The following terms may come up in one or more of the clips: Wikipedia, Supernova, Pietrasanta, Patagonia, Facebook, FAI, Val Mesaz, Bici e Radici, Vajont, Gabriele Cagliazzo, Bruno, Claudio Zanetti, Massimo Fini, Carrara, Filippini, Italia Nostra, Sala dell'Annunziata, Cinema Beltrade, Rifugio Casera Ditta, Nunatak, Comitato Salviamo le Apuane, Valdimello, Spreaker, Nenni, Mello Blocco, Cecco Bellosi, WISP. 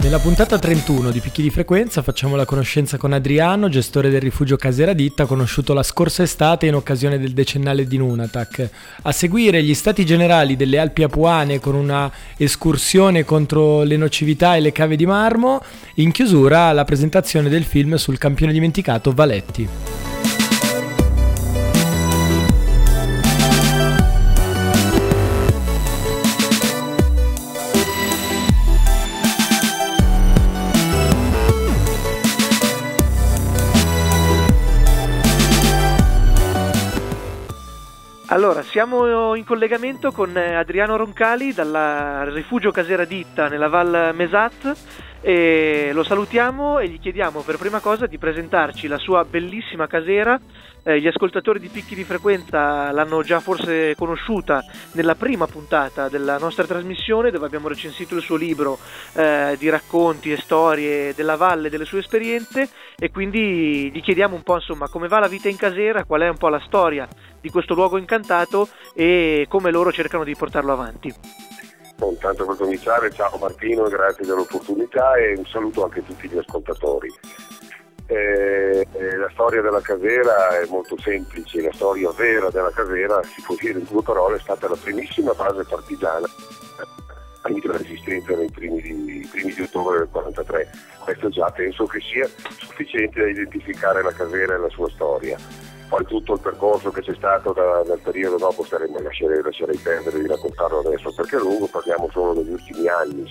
Nella puntata 31 di Picchi di Frequenza facciamo la conoscenza con Adriano, gestore del Rifugio Casera Ditta, conosciuto la scorsa estate in occasione del decennale di Nunatak. A seguire gli Stati Generali delle Alpi Apuane con una escursione contro le nocività e le cave di marmo, in chiusura la presentazione del film sul campione dimenticato Valetti. Allora, siamo in collegamento con Adriano Roncali dal Rifugio Casera Ditta nella Val Mesaz e lo salutiamo e gli chiediamo per prima cosa di presentarci la sua bellissima casera. Gli ascoltatori di Picchi di Frequenza l'hanno già forse conosciuta nella prima puntata della nostra trasmissione, dove abbiamo recensito il suo libro di racconti e storie della valle e delle sue esperienze, e quindi gli chiediamo un po' insomma come va la vita in casera, qual è un po' la storia di questo luogo incantato e come loro cercano di portarlo avanti. Bon, tanto per cominciare, ciao Martino, grazie dell'opportunità e un saluto anche a tutti gli ascoltatori. La storia della casera è molto semplice, la storia vera della casera, si può dire in due parole, è stata la primissima base partigiana all'inizio della resistenza nei primi di ottobre del 1943. Questo già penso che sia sufficiente a identificare la casera e la sua storia. Poi tutto il percorso che c'è stato dal periodo dopo saremmo lascerei perdere di raccontarlo adesso perché è lungo, parliamo solo degli ultimi anni,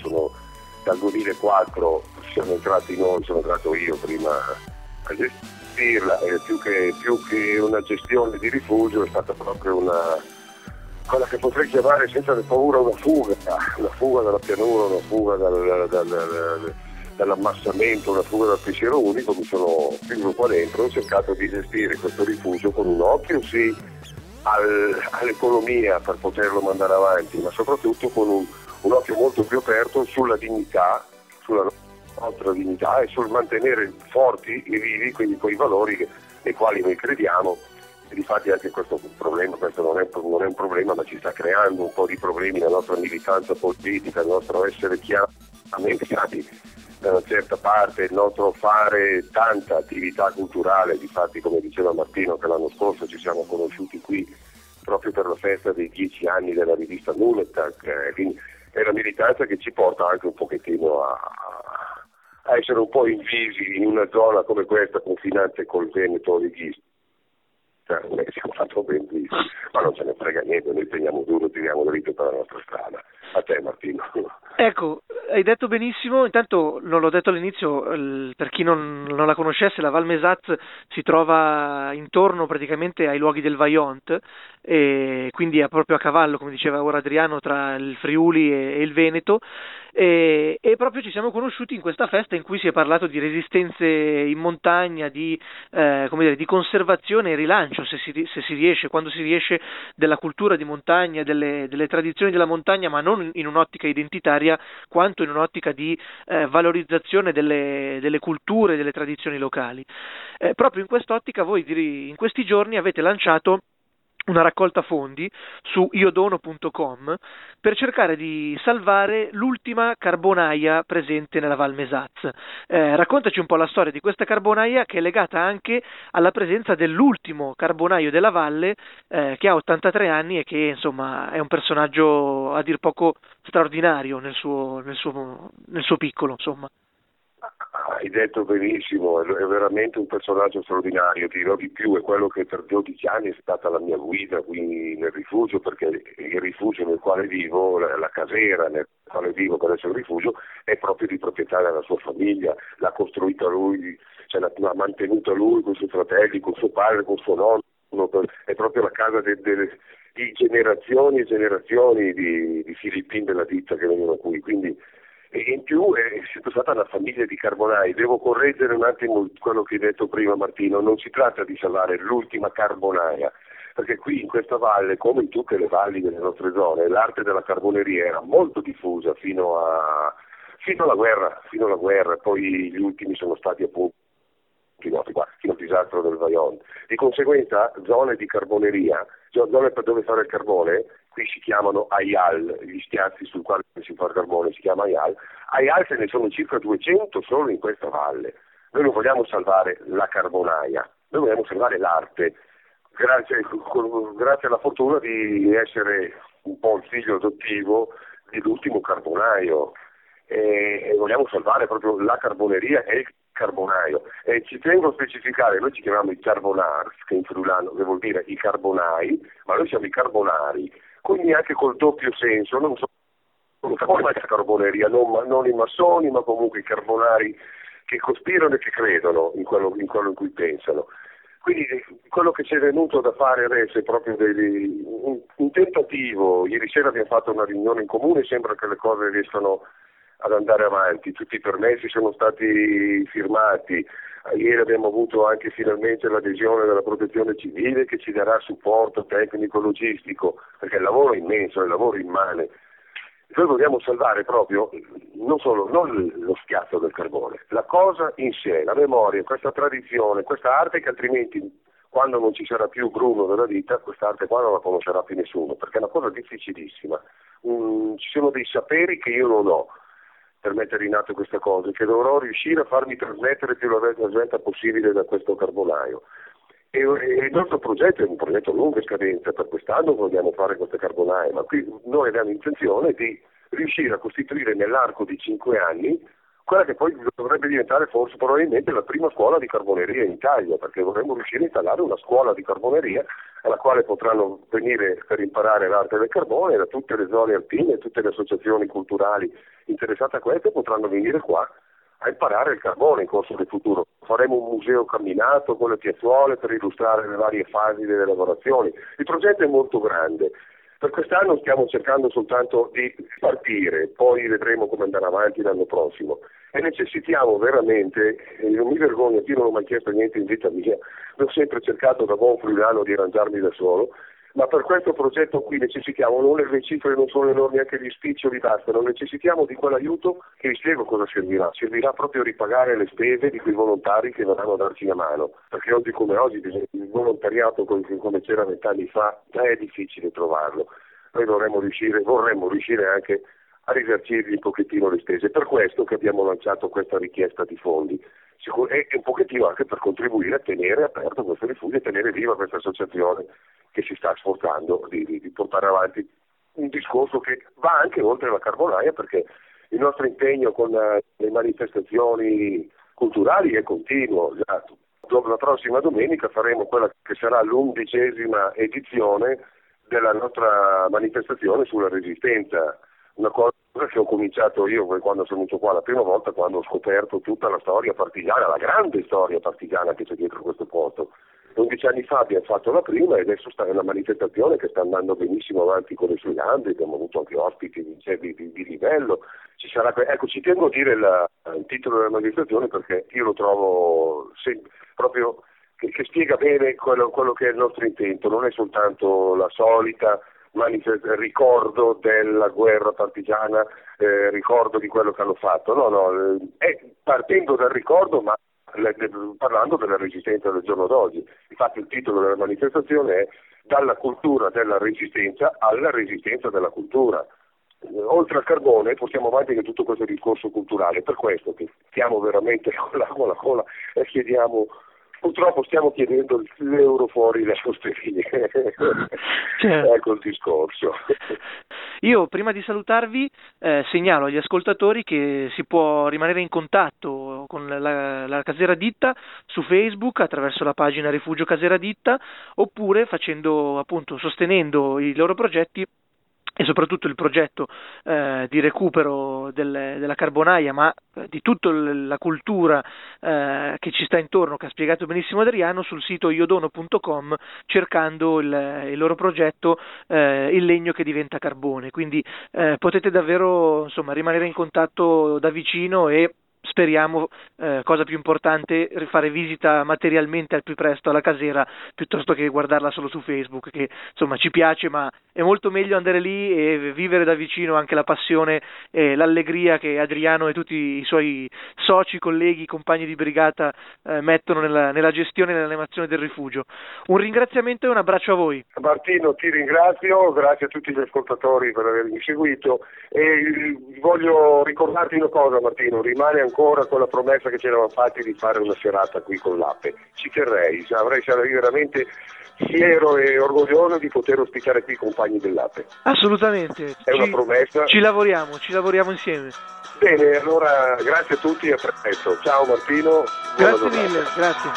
dal 2004 siamo entrati noi, sono entrato io prima a gestirla e più che una gestione di rifugio è stata proprio quella che potrei chiamare senza paura una fuga dalla pianura, una fuga dall'ammassamento, una fuga dal pensiero unico. Mi sono chiuso qua dentro e ho cercato di gestire questo rifugio con un occhio sì all'economia per poterlo mandare avanti, ma soprattutto con un occhio molto più aperto sulla dignità, sulla nostra dignità e sul mantenere forti e vivi quindi quei valori nei quali noi crediamo. E difatti anche questo non è un problema, ma ci sta creando un po' di problemi la nostra militanza politica, il nostro essere chiaramente da una certa parte, il nostro fare tanta attività culturale. Difatti, come diceva Martino, che l'anno scorso ci siamo conosciuti qui proprio per la festa dei 10 anni della rivista Nunatak, quindi è la militanza che ci porta anche un pochettino a essere un po' invisi in una zona come questa, confinante col Veneto leghista. Noi siamo fatto ben visto, ma non ce ne frega niente, noi teniamo duro, tiriamo dritto per la nostra strada. A te Martino. Ecco, hai detto benissimo, intanto non l'ho detto all'inizio, per chi non la conoscesse, la Val Mesaz si trova intorno praticamente ai luoghi del Vajont, e quindi è proprio a cavallo, come diceva ora Adriano, tra il Friuli e il Veneto, e proprio ci siamo conosciuti in questa festa in cui si è parlato di resistenze in montagna, di conservazione e rilancio, se si riesce, quando si riesce, della cultura di montagna, delle tradizioni della montagna, ma non in un'ottica identitaria quanto in un'ottica di valorizzazione delle culture, delle tradizioni locali. Proprio in quest'ottica voi in questi giorni avete lanciato una raccolta fondi su iodono.com per cercare di salvare l'ultima carbonaia presente nella Val Mesaz. Raccontaci un po' la storia di questa carbonaia, che è legata anche alla presenza dell'ultimo carbonaio della valle, che ha 83 anni e che insomma è un personaggio a dir poco straordinario nel suo piccolo, insomma. Hai detto benissimo, è veramente un personaggio straordinario, dirò di più, è quello che per 12 anni è stata la mia guida qui nel rifugio, perché il rifugio nel quale vivo, la casera nel quale vivo, che adesso è un rifugio, è proprio di proprietà della sua famiglia, l'ha costruita lui, cioè l'ha mantenuta lui con i suoi fratelli, con suo padre, con suo nonno, è proprio la casa di generazioni e generazioni di Filippini della ditta che venivano qui, quindi e in più è sempre stata una famiglia di carbonai. Devo correggere un attimo quello che hai detto prima, Martino, non si tratta di salvare l'ultima carbonaia, perché qui in questa valle, come in tutte le valli delle nostre zone, l'arte della carboneria era molto diffusa fino alla guerra, poi gli ultimi sono stati appunto fino al disastro del Vajont. Di conseguenza zone di carboneria, zone per dove fare il carbone, qui si chiamano Aial, gli spiazzi sul quale si fa il carbone si chiama Aial. Aial ce ne sono circa 200 solo in questa valle. Noi non vogliamo salvare la carbonaia, noi vogliamo salvare l'arte. Grazie alla fortuna di essere un po' il figlio adottivo dell'ultimo carbonaio e vogliamo salvare proprio la carboneria e il carbonaio. E ci tengo a specificare, noi ci chiamiamo i carbonars, che in friulano che vuol dire i carbonai, ma noi siamo i carbonari, quindi anche col doppio senso, non so come la carboneria, non i massoni, ma comunque i carbonari che cospirano e che credono in quello in cui pensano. Quindi quello che ci è venuto da fare adesso è proprio un tentativo. Ieri sera abbiamo fatto una riunione in comune, sembra che le cose riescano ad andare avanti, tutti i permessi sono stati firmati, ieri abbiamo avuto anche finalmente l'adesione della protezione civile che ci darà supporto tecnico-logistico, perché il lavoro è immenso, il lavoro è immane. Noi vogliamo salvare proprio non lo schiaffo del carbone, la cosa in sé, la memoria, questa tradizione, questa arte che altrimenti quando non ci sarà più Bruno della ditta, questa arte qua non la conoscerà più nessuno, perché è una cosa difficilissima, ci sono dei saperi che io non ho per mettere in atto questa cosa, che dovrò riuscire a farmi trasmettere più la trasmetta possibile da questo carbonaio. E il nostro progetto è un progetto a lunga scadenza, per quest'anno vogliamo fare queste carbonaie, ma qui noi abbiamo intenzione di riuscire a costituire nell'arco di 5 anni quella che poi dovrebbe diventare forse probabilmente la prima scuola di carboneria in Italia, perché vorremmo riuscire a installare una scuola di carboneria alla quale potranno venire per imparare l'arte del carbone da tutte le zone alpine, tutte le associazioni culturali interessate a questo potranno venire qua a imparare il carbone in corso del futuro. Faremo un museo camminato con le piazzuole per illustrare le varie fasi delle lavorazioni. Il progetto è molto grande. Per quest'anno stiamo cercando soltanto di partire, poi vedremo come andare avanti l'anno prossimo. E necessitiamo veramente, non mi vergogno, io non ho mai chiesto niente in vita mia, l'ho sempre cercato da buon friulano di arrangiarmi da solo, ma per questo progetto qui necessitiamo, le cifre non sono enormi, anche gli spiccioli bastano, necessitiamo di quell'aiuto che vi spiego cosa servirà. Servirà proprio a ripagare le spese di quei volontari che verranno a darci una mano, perché oggi come oggi il volontariato come c'era 20 anni fa è difficile trovarlo. Noi vorremmo riuscire anche a risarcirgli un pochettino le spese, per questo che abbiamo lanciato questa richiesta di fondi e un pochettino anche per contribuire a tenere aperto questo rifugio e tenere viva questa associazione che si sta sforzando di portare avanti un discorso che va anche oltre la carbonaia, perché il nostro impegno con le manifestazioni culturali è continuo. La prossima domenica faremo quella che sarà l'11ª edizione della nostra manifestazione sulla resistenza, una cosa che ho cominciato io quando sono venuto qua la prima volta, quando ho scoperto tutta la storia partigiana, la grande storia partigiana che c'è dietro questo posto. 11 anni fa abbiamo fatto la prima e adesso sta nella manifestazione che sta andando benissimo avanti con le sue gambe, abbiamo avuto anche ospiti di livello. Ci sarà, ecco, ci tengo a dire il titolo della manifestazione perché io lo trovo proprio che spiega bene quello che è il nostro intento, non è soltanto la solita ricordo della guerra partigiana, ricordo di quello che hanno fatto, no, è partendo dal ricordo ma parlando della resistenza del giorno d'oggi. Infatti il titolo della manifestazione è Dalla cultura della resistenza alla resistenza della cultura. Oltre al carbone portiamo avanti anche tutto questo discorso culturale, per questo che stiamo veramente con la cola e chiediamo, purtroppo stiamo chiedendo l'euro fuori dalle osterie. Certo. Ecco il discorso. Io prima di salutarvi segnalo agli ascoltatori che si può rimanere in contatto con la Casera Ditta su Facebook attraverso la pagina Rifugio Casera Ditta, oppure sostenendo i loro progetti e soprattutto il progetto di recupero della carbonaia, ma di tutta la cultura che ci sta intorno, che ha spiegato benissimo Adriano, sul sito iodono.com, cercando il loro progetto Il legno che diventa carbone. Quindi potete davvero, insomma, rimanere in contatto da vicino e speriamo, cosa più importante, fare visita materialmente al più presto alla casera piuttosto che guardarla solo su Facebook, che insomma ci piace, ma è molto meglio andare lì e vivere da vicino anche la passione e l'allegria che Adriano e tutti i suoi soci, colleghi, compagni di brigata mettono nella gestione e nell'animazione del rifugio. Un ringraziamento e un abbraccio a voi. Martino, ti ringrazio, grazie a tutti gli ascoltatori per avermi seguito e voglio ricordarti una cosa, Martino, rimane ancora con la promessa che ci eravamo fatti di fare una serata qui con l'Ape. Ci terrei, sarei veramente fiero e orgoglioso di poter ospitare qui i compagni dell'Ape. Assolutamente. È una promessa. Ci lavoriamo insieme. Bene, allora grazie a tutti e a presto. Ciao Martino. Grazie mille, grazie.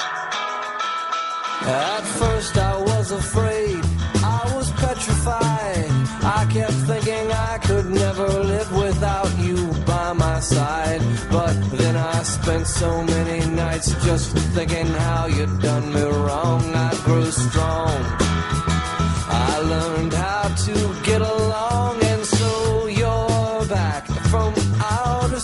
At first I was afraid, I was petrified. I kept thinking I could never live without you by my side. But then I spent so many nights just thinking how you'd done me wrong. I grew strong. I learned how to get along, and so you're back from outer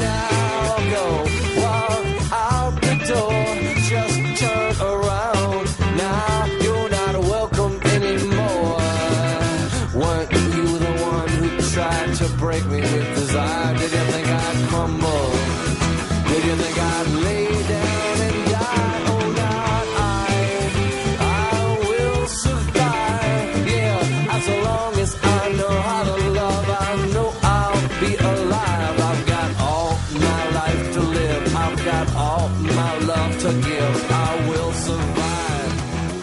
now go walk out the door, just turn around. Now you're not welcome anymore. Weren't you the one who tried to break me with desire? Did you think I'd crumble? Did you think I'd lay down and die? Oh, not I will survive. Yeah, as long as I know how to love, I know I'll be alive. I've got all my life to live. I've got all my love to give. I will survive.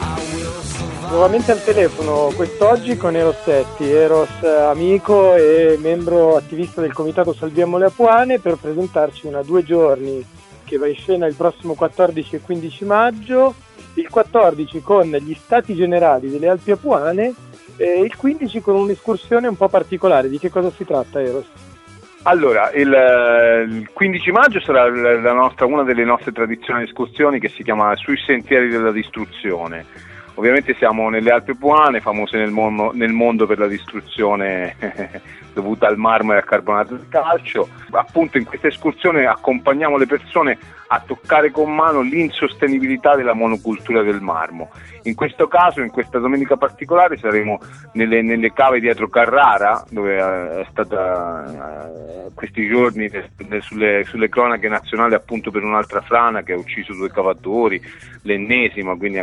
I will survive. Nuovamente al telefono quest'oggi con Eros Setti. Eros, amico e membro attivista del Comitato Salviamo le Apuane, per presentarci una 2 giorni che va in scena il prossimo 14 e 15 maggio, il 14 con gli Stati Generali delle Alpi Apuane e il 15 con un'escursione un po' particolare. Di che cosa si tratta, Eros? Allora, il 15 maggio sarà una delle nostre tradizionali escursioni che si chiama Sui Sentieri della Distruzione. Ovviamente siamo nelle Alpi Apuane, famose nel mondo per la distruzione dovuta al marmo e al carbonato di calcio. Appunto, in questa escursione accompagniamo le persone a toccare con mano l'insostenibilità della monocultura del marmo. In questo caso, in questa domenica particolare, saremo nelle cave dietro Carrara, dove è stata questi giorni sulle cronache nazionali, appunto, per un'altra frana che ha ucciso 2 cavatori, l'ennesima, quindi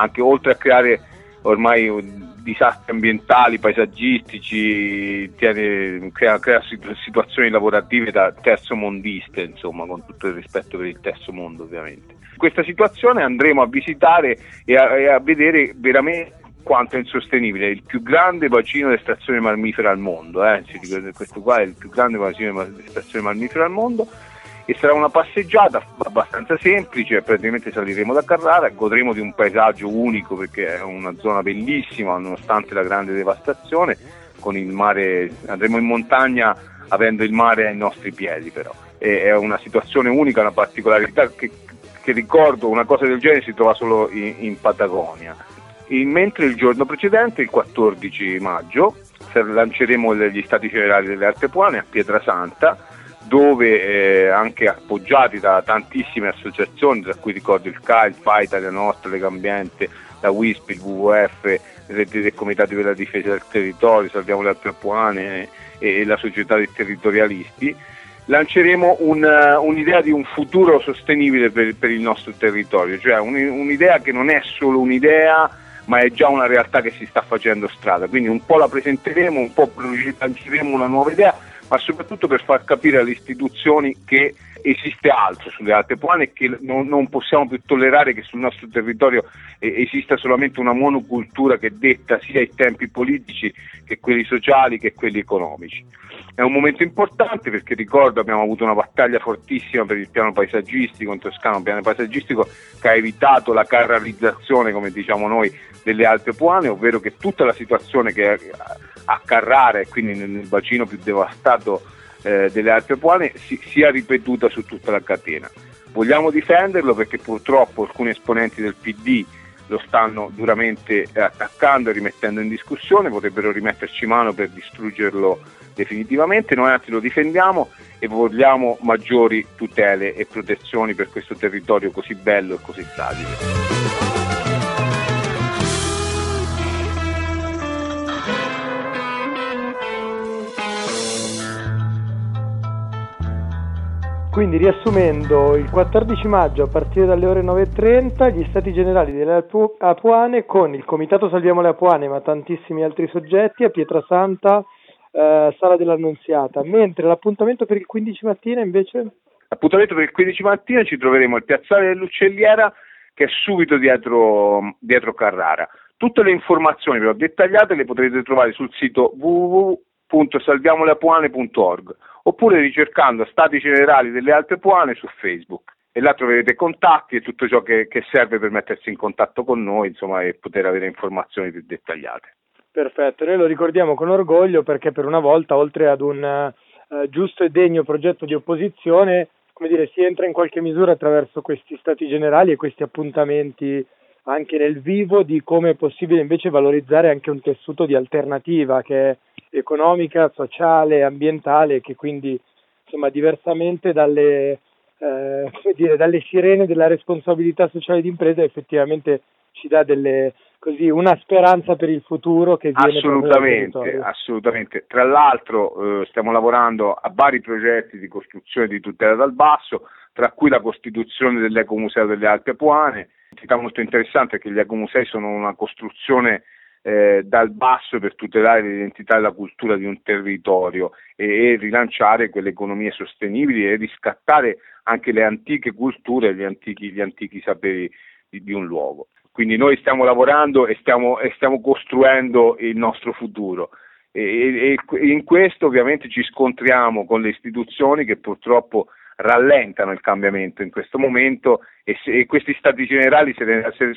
anche oltre a creare ormai disastri ambientali, paesaggistici, crea situazioni lavorative da terzomondiste, insomma, con tutto il rispetto per il terzo mondo, ovviamente. In questa situazione andremo a visitare e a vedere veramente quanto è insostenibile il più grande bacino di estrazione marmifera al mondo. Questo qua è il più grande bacino di estrazione marmifera al mondo. E sarà una passeggiata abbastanza semplice, praticamente saliremo da Carrara, godremo di un paesaggio unico perché è una zona bellissima nonostante la grande devastazione, con il mare, andremo in montagna avendo il mare ai nostri piedi però. E è una situazione unica, una particolarità che ricordo, una cosa del genere si trova solo in Patagonia. Mentre il giorno precedente, il 14 maggio, lanceremo gli Stati Generali delle Alpi Apuane a Pietrasanta, dove anche appoggiati da tantissime associazioni, tra cui ricordo il CAI, il FAI, Italia Nostra, Legambiente, la WISP, il WWF, le reti del Comitato per la Difesa del Territorio, Salviamo le Alpi Apuane e la Società dei Territorialisti, lanceremo un'idea di un futuro sostenibile per il nostro territorio, cioè un'idea che non è solo un'idea, ma è già una realtà che si sta facendo strada, quindi un po' la presenteremo, un po' lanceremo una nuova idea, ma soprattutto per far capire alle istituzioni che esiste altro sulle Alpi Apuane, che non possiamo più tollerare che sul nostro territorio esista solamente una monocultura che detta sia i tempi politici che quelli sociali che quelli economici. È un momento importante perché ricordo abbiamo avuto una battaglia fortissima per il piano paesaggistico in Toscana, un piano paesaggistico che ha evitato la carralizzazione, come diciamo noi, delle Alpi Apuane, ovvero che tutta la situazione che è a Carrara e quindi nel bacino più devastato delle Alpi Apuane sia ripetuta su tutta la catena. Vogliamo difenderlo perché purtroppo alcuni esponenti del PD lo stanno duramente attaccando e rimettendo in discussione, potrebbero rimetterci mano per distruggerlo definitivamente. Noi anzi lo difendiamo e vogliamo maggiori tutele e protezioni per questo territorio così bello e così fragile. Quindi, riassumendo, il 14 maggio a partire dalle ore 9.30 gli Stati Generali delle Apuane con il Comitato Salviamo le Apuane ma tantissimi altri soggetti a Pietrasanta, Sala dell'Annunziata, mentre l'appuntamento per il 15 mattina invece? L'appuntamento per il 15 mattina ci troveremo al piazzale dell'Uccelliera che è subito dietro Carrara. Tutte le informazioni però dettagliate le potrete trovare sul sito www.salviamoleapuane.org oppure ricercando Stati Generali delle Alpi Apuane su Facebook e là troverete contatti e tutto ciò che serve per mettersi in contatto con noi, insomma, e poter avere informazioni più dettagliate. Perfetto, noi lo ricordiamo con orgoglio perché per una volta, oltre ad un giusto e degno progetto di opposizione, come dire, si entra in qualche misura attraverso questi Stati Generali e questi appuntamenti anche nel vivo di come è possibile invece valorizzare anche un tessuto di alternativa che è economica, sociale, ambientale, che quindi insomma diversamente dalle sirene della responsabilità sociale d'impresa effettivamente ci dà una speranza per il futuro che viene. Assolutamente. Tra l'altro stiamo lavorando a vari progetti di costruzione di tutela dal basso, tra cui la costituzione dell'Ecomuseo delle Alpi Apuane, un'entità molto interessante perché gli ecomusei sono una costruzione dal basso per tutelare l'identità e la cultura di un territorio e rilanciare quelle economie sostenibili e riscattare anche le antiche culture e gli antichi saperi di un luogo. Quindi noi stiamo lavorando e stiamo costruendo il nostro futuro e in questo ovviamente ci scontriamo con le istituzioni che purtroppo rallentano il cambiamento in questo momento e questi Stati Generali se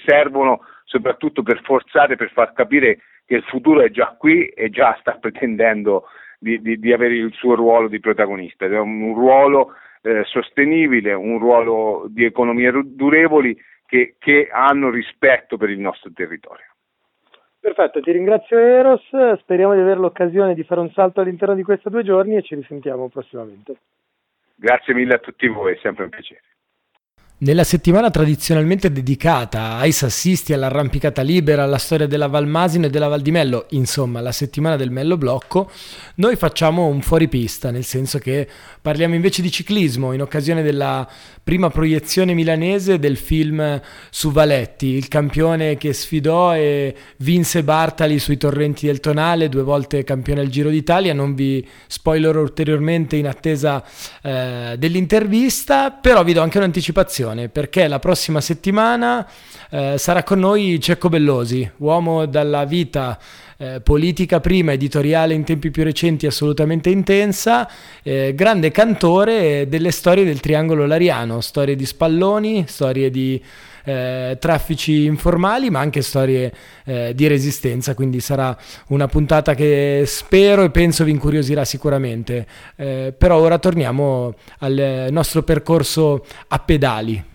servono soprattutto per forzare, per far capire che il futuro è già qui e già sta pretendendo di avere il suo ruolo di protagonista, un ruolo sostenibile, un ruolo di economie durevoli che hanno rispetto per il nostro territorio. Perfetto, ti ringrazio Eros, speriamo di avere l'occasione di fare un salto all'interno di questi 2 giorni e ci risentiamo prossimamente. Grazie mille a tutti voi, è sempre un piacere. Nella settimana tradizionalmente dedicata ai sassisti, all'arrampicata libera, alla storia della Val Masino e della Valdimello, insomma la settimana del Mello Blocco, noi facciamo un fuoripista, nel senso che parliamo invece di ciclismo in occasione della prima proiezione milanese del film su Valetti, il campione che sfidò e vinse Bartali sui torrenti del Tonale, 2 volte campione al Giro d'Italia. Non vi spoilerò ulteriormente in attesa dell'intervista, però vi do anche un'anticipazione, perché la prossima settimana sarà con noi Cecco Bellosi, uomo dalla vita politica prima, editoriale in tempi più recenti assolutamente intensa, grande cantore delle storie del triangolo lariano, storie di spalloni, storie di traffici informali ma anche storie di resistenza, quindi sarà una puntata che spero e penso vi incuriosirà sicuramente, però ora torniamo al nostro percorso a pedali.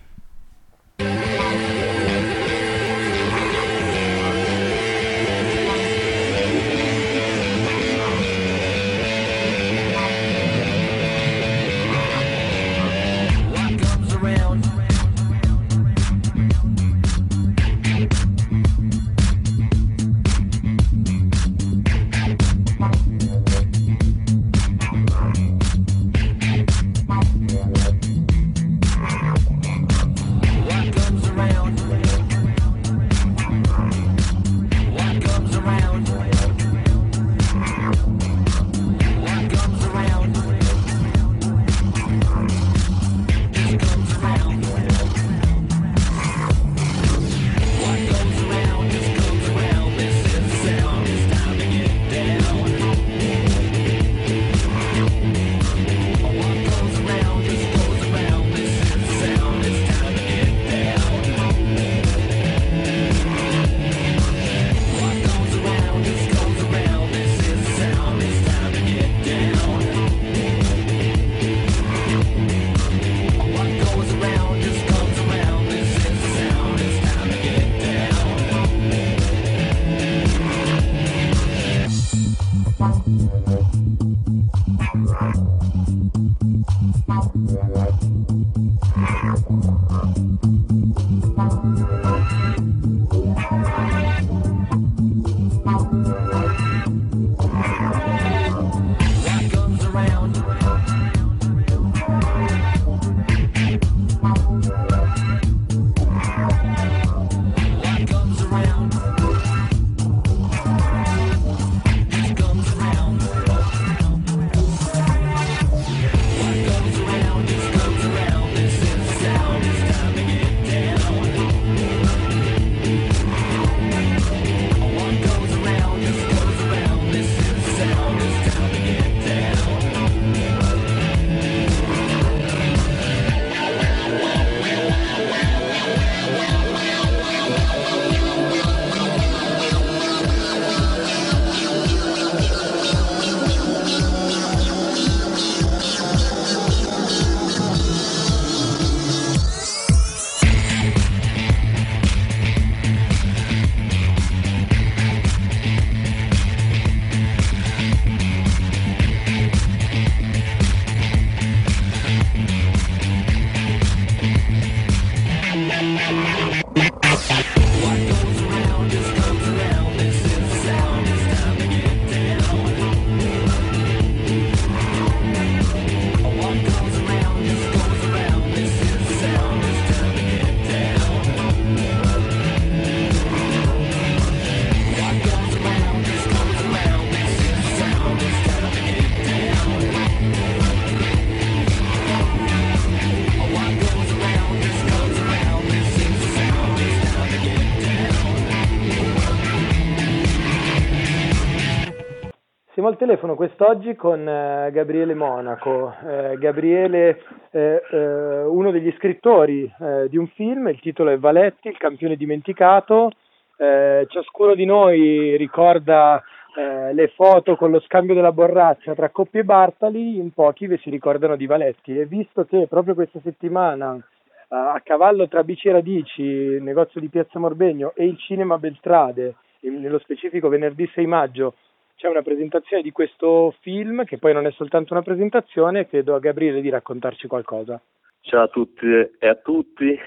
Al telefono quest'oggi con Gabriele Monaco. Gabriele uno degli scrittori di un film, il titolo è Valetti, il campione dimenticato. Ciascuno di noi ricorda le foto con lo scambio della borraccia tra Coppi e Bartali, in pochi vi si ricordano di Valetti, e visto che proprio questa settimana a cavallo tra Bici e Radici, il negozio di Piazza Morbegno, e il Cinema Beltrade, nello specifico venerdì 6 maggio, c'è una presentazione di questo film, che poi non è soltanto una presentazione, chiedo a Gabriele di raccontarci qualcosa. Ciao a tutti e a tutti.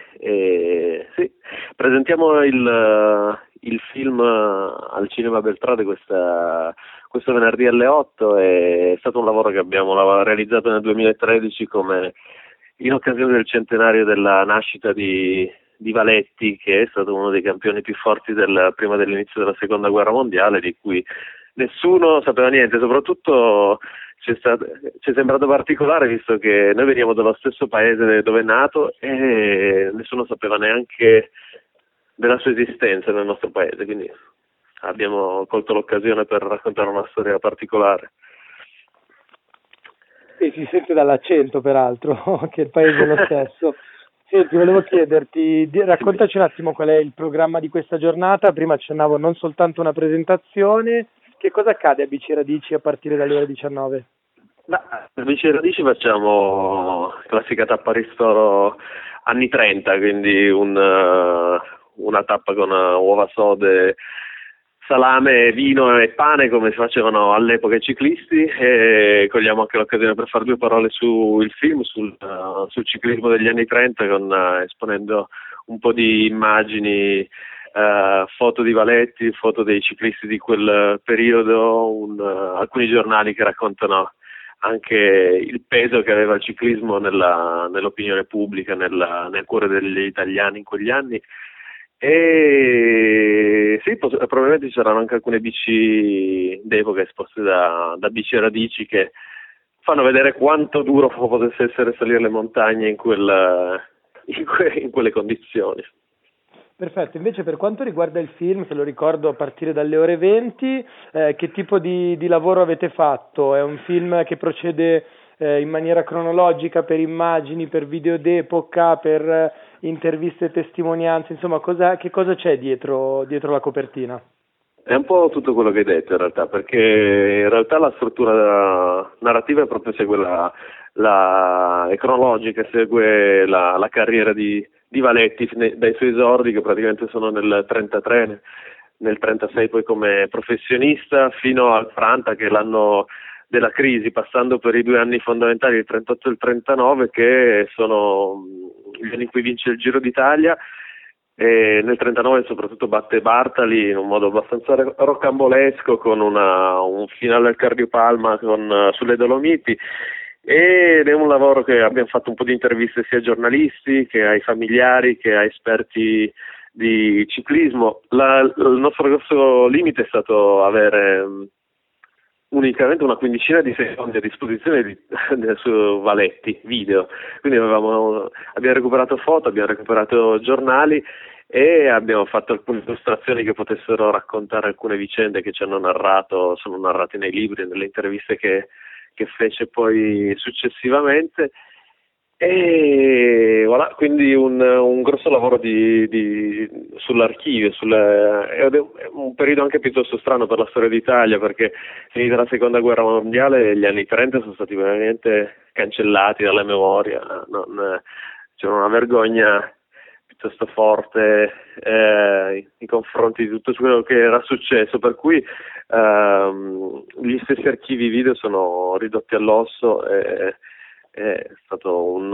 Sì, presentiamo il film al Cinema Beltrade questo venerdì alle 8. È stato un lavoro che abbiamo realizzato nel 2013 come in occasione del centenario della nascita di Valetti, che è stato uno dei campioni più forti prima dell'inizio della Seconda Guerra Mondiale, di cui nessuno sapeva niente. Soprattutto ci è sembrato particolare, visto che noi veniamo dallo stesso paese dove è nato e nessuno sapeva neanche della sua esistenza nel nostro paese, quindi abbiamo colto l'occasione per raccontare una storia particolare. E si sente dall'accento, peraltro, che il paese è lo stesso. Senti, volevo chiederti, raccontaci un attimo qual è il programma di questa giornata. Prima accennavo non soltanto una presentazione. Che cosa accade a Bici Radici a partire dalle ore 19? A Bici Radici facciamo classica tappa ristoro anni 30, quindi una tappa con uova sode, salame, vino e pane, come si facevano all'epoca i ciclisti, e cogliamo anche l'occasione per fare due parole sul film, sul ciclismo degli anni 30, esponendo un po' di immagini, foto di Valetti, foto dei ciclisti di quel periodo, alcuni giornali che raccontano anche il peso che aveva il ciclismo nell'opinione pubblica, nel cuore degli italiani in quegli anni. E sì, probabilmente ci saranno anche alcune bici d'epoca esposte da Bici e Radici, che fanno vedere quanto duro potesse essere salire le montagne in quelle condizioni. Perfetto, invece per quanto riguarda il film, che lo ricordo a partire dalle ore 20, che tipo di lavoro avete fatto? È un film che procede in maniera cronologica, per immagini, per video d'epoca, per interviste e testimonianze, insomma che cosa c'è dietro la copertina? È un po' tutto quello che hai detto in realtà, perché in realtà la struttura narrativa è proprio è cronologica, segue la carriera di Valetti dai suoi esordi, che praticamente sono nel 33, nel 1936 poi come professionista fino al 1940, che è l'anno della crisi, passando per i due anni fondamentali, il 1938 e il 1939, che sono gli anni in cui vince il Giro d'Italia, e nel 1939 soprattutto batte Bartali in un modo abbastanza rocambolesco, con un finale al cardiopalma sulle Dolomiti. Ed è un lavoro che abbiamo fatto un po' di interviste sia a giornalisti che ai familiari che a esperti di ciclismo. Il nostro grosso limite è stato avere unicamente una quindicina di secondi a disposizione su Valetti video, quindi abbiamo recuperato foto, abbiamo recuperato giornali e abbiamo fatto alcune illustrazioni che potessero raccontare alcune vicende che ci hanno narrato, sono narrate nei libri, nelle interviste che fece poi successivamente, e voilà, quindi un grosso lavoro sull'archivio, è un periodo anche piuttosto strano per la storia d'Italia, perché finita la seconda guerra mondiale gli anni 30 sono stati veramente cancellati dalla memoria, c'era una vergogna piuttosto forte nei confronti di tutto quello che era successo, per cui gli stessi archivi video sono ridotti all'osso, e è stato un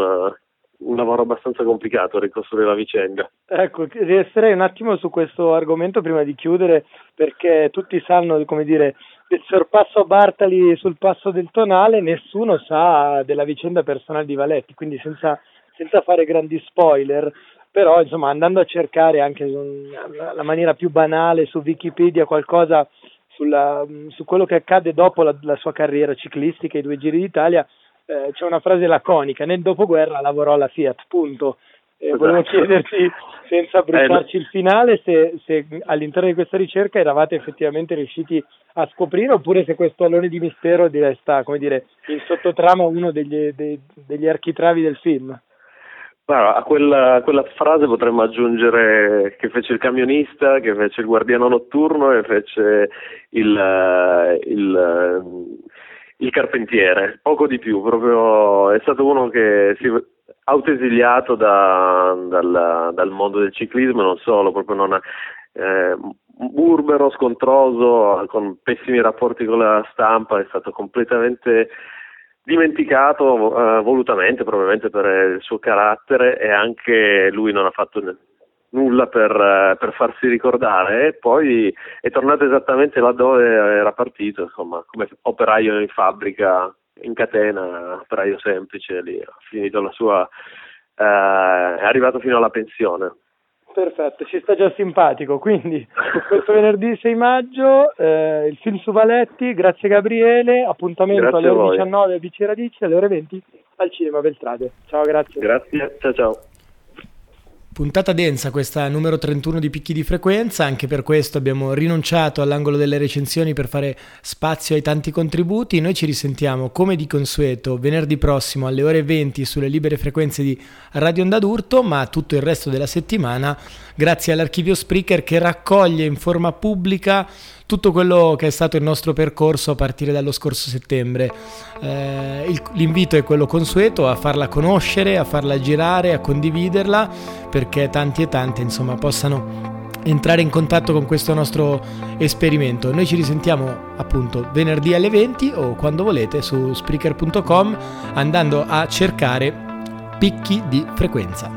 lavoro abbastanza complicato ricostruire la vicenda. Ecco, resterei un attimo su questo argomento prima di chiudere, perché tutti sanno, come dire, il sorpasso a Bartali sul passo del Tonale, nessuno sa della vicenda personale di Valetti, quindi senza fare grandi spoiler, però insomma andando a cercare anche la maniera più banale su Wikipedia qualcosa su quello che accade dopo la sua carriera ciclistica, i due Giri d'Italia, c'è una frase laconica: nel dopoguerra lavorò alla Fiat, punto. Esatto. Volevo chiederti, senza bruciarci il finale, se all'interno di questa ricerca eravate effettivamente riusciti a scoprire, oppure se questo alone di mistero resta, come dire, in sottotrama uno degli architravi del film. A quella frase potremmo aggiungere che fece il camionista, che fece il guardiano notturno e fece il carpentiere, poco di più. Proprio è stato uno che si è autoesiliato dal mondo del ciclismo, non solo, proprio burbero, scontroso, con pessimi rapporti con la stampa, è stato completamente dimenticato volutamente, probabilmente per il suo carattere, e anche lui non ha fatto nulla per farsi ricordare, e poi è tornato esattamente là dove era partito, insomma, come operaio in fabbrica, in catena, operaio semplice, lì ha finito la sua è arrivato fino alla pensione. Perfetto, ci sta già simpatico, quindi questo venerdì 6 maggio il film su Valetti. Grazie Gabriele, appuntamento grazie alle ore 19 a Bici e Radici, alle ore 20 al Cinema Beltrade. Ciao, grazie, ciao. Puntata densa questa numero 31 di Picchi di Frequenza, anche per questo abbiamo rinunciato all'angolo delle recensioni per fare spazio ai tanti contributi. Noi ci risentiamo come di consueto venerdì prossimo alle ore 20 sulle libere frequenze di Radio Onda d'Urto, ma tutto il resto della settimana grazie all'archivio Spreaker, che raccoglie in forma pubblica tutto quello che è stato il nostro percorso a partire dallo scorso settembre. L'invito è quello consueto: a farla conoscere, a farla girare, a condividerla, perché tanti e tante insomma possano entrare in contatto con questo nostro esperimento. Noi ci risentiamo appunto venerdì alle 20 o quando volete su Spreaker.com, andando a cercare Picchi di Frequenza.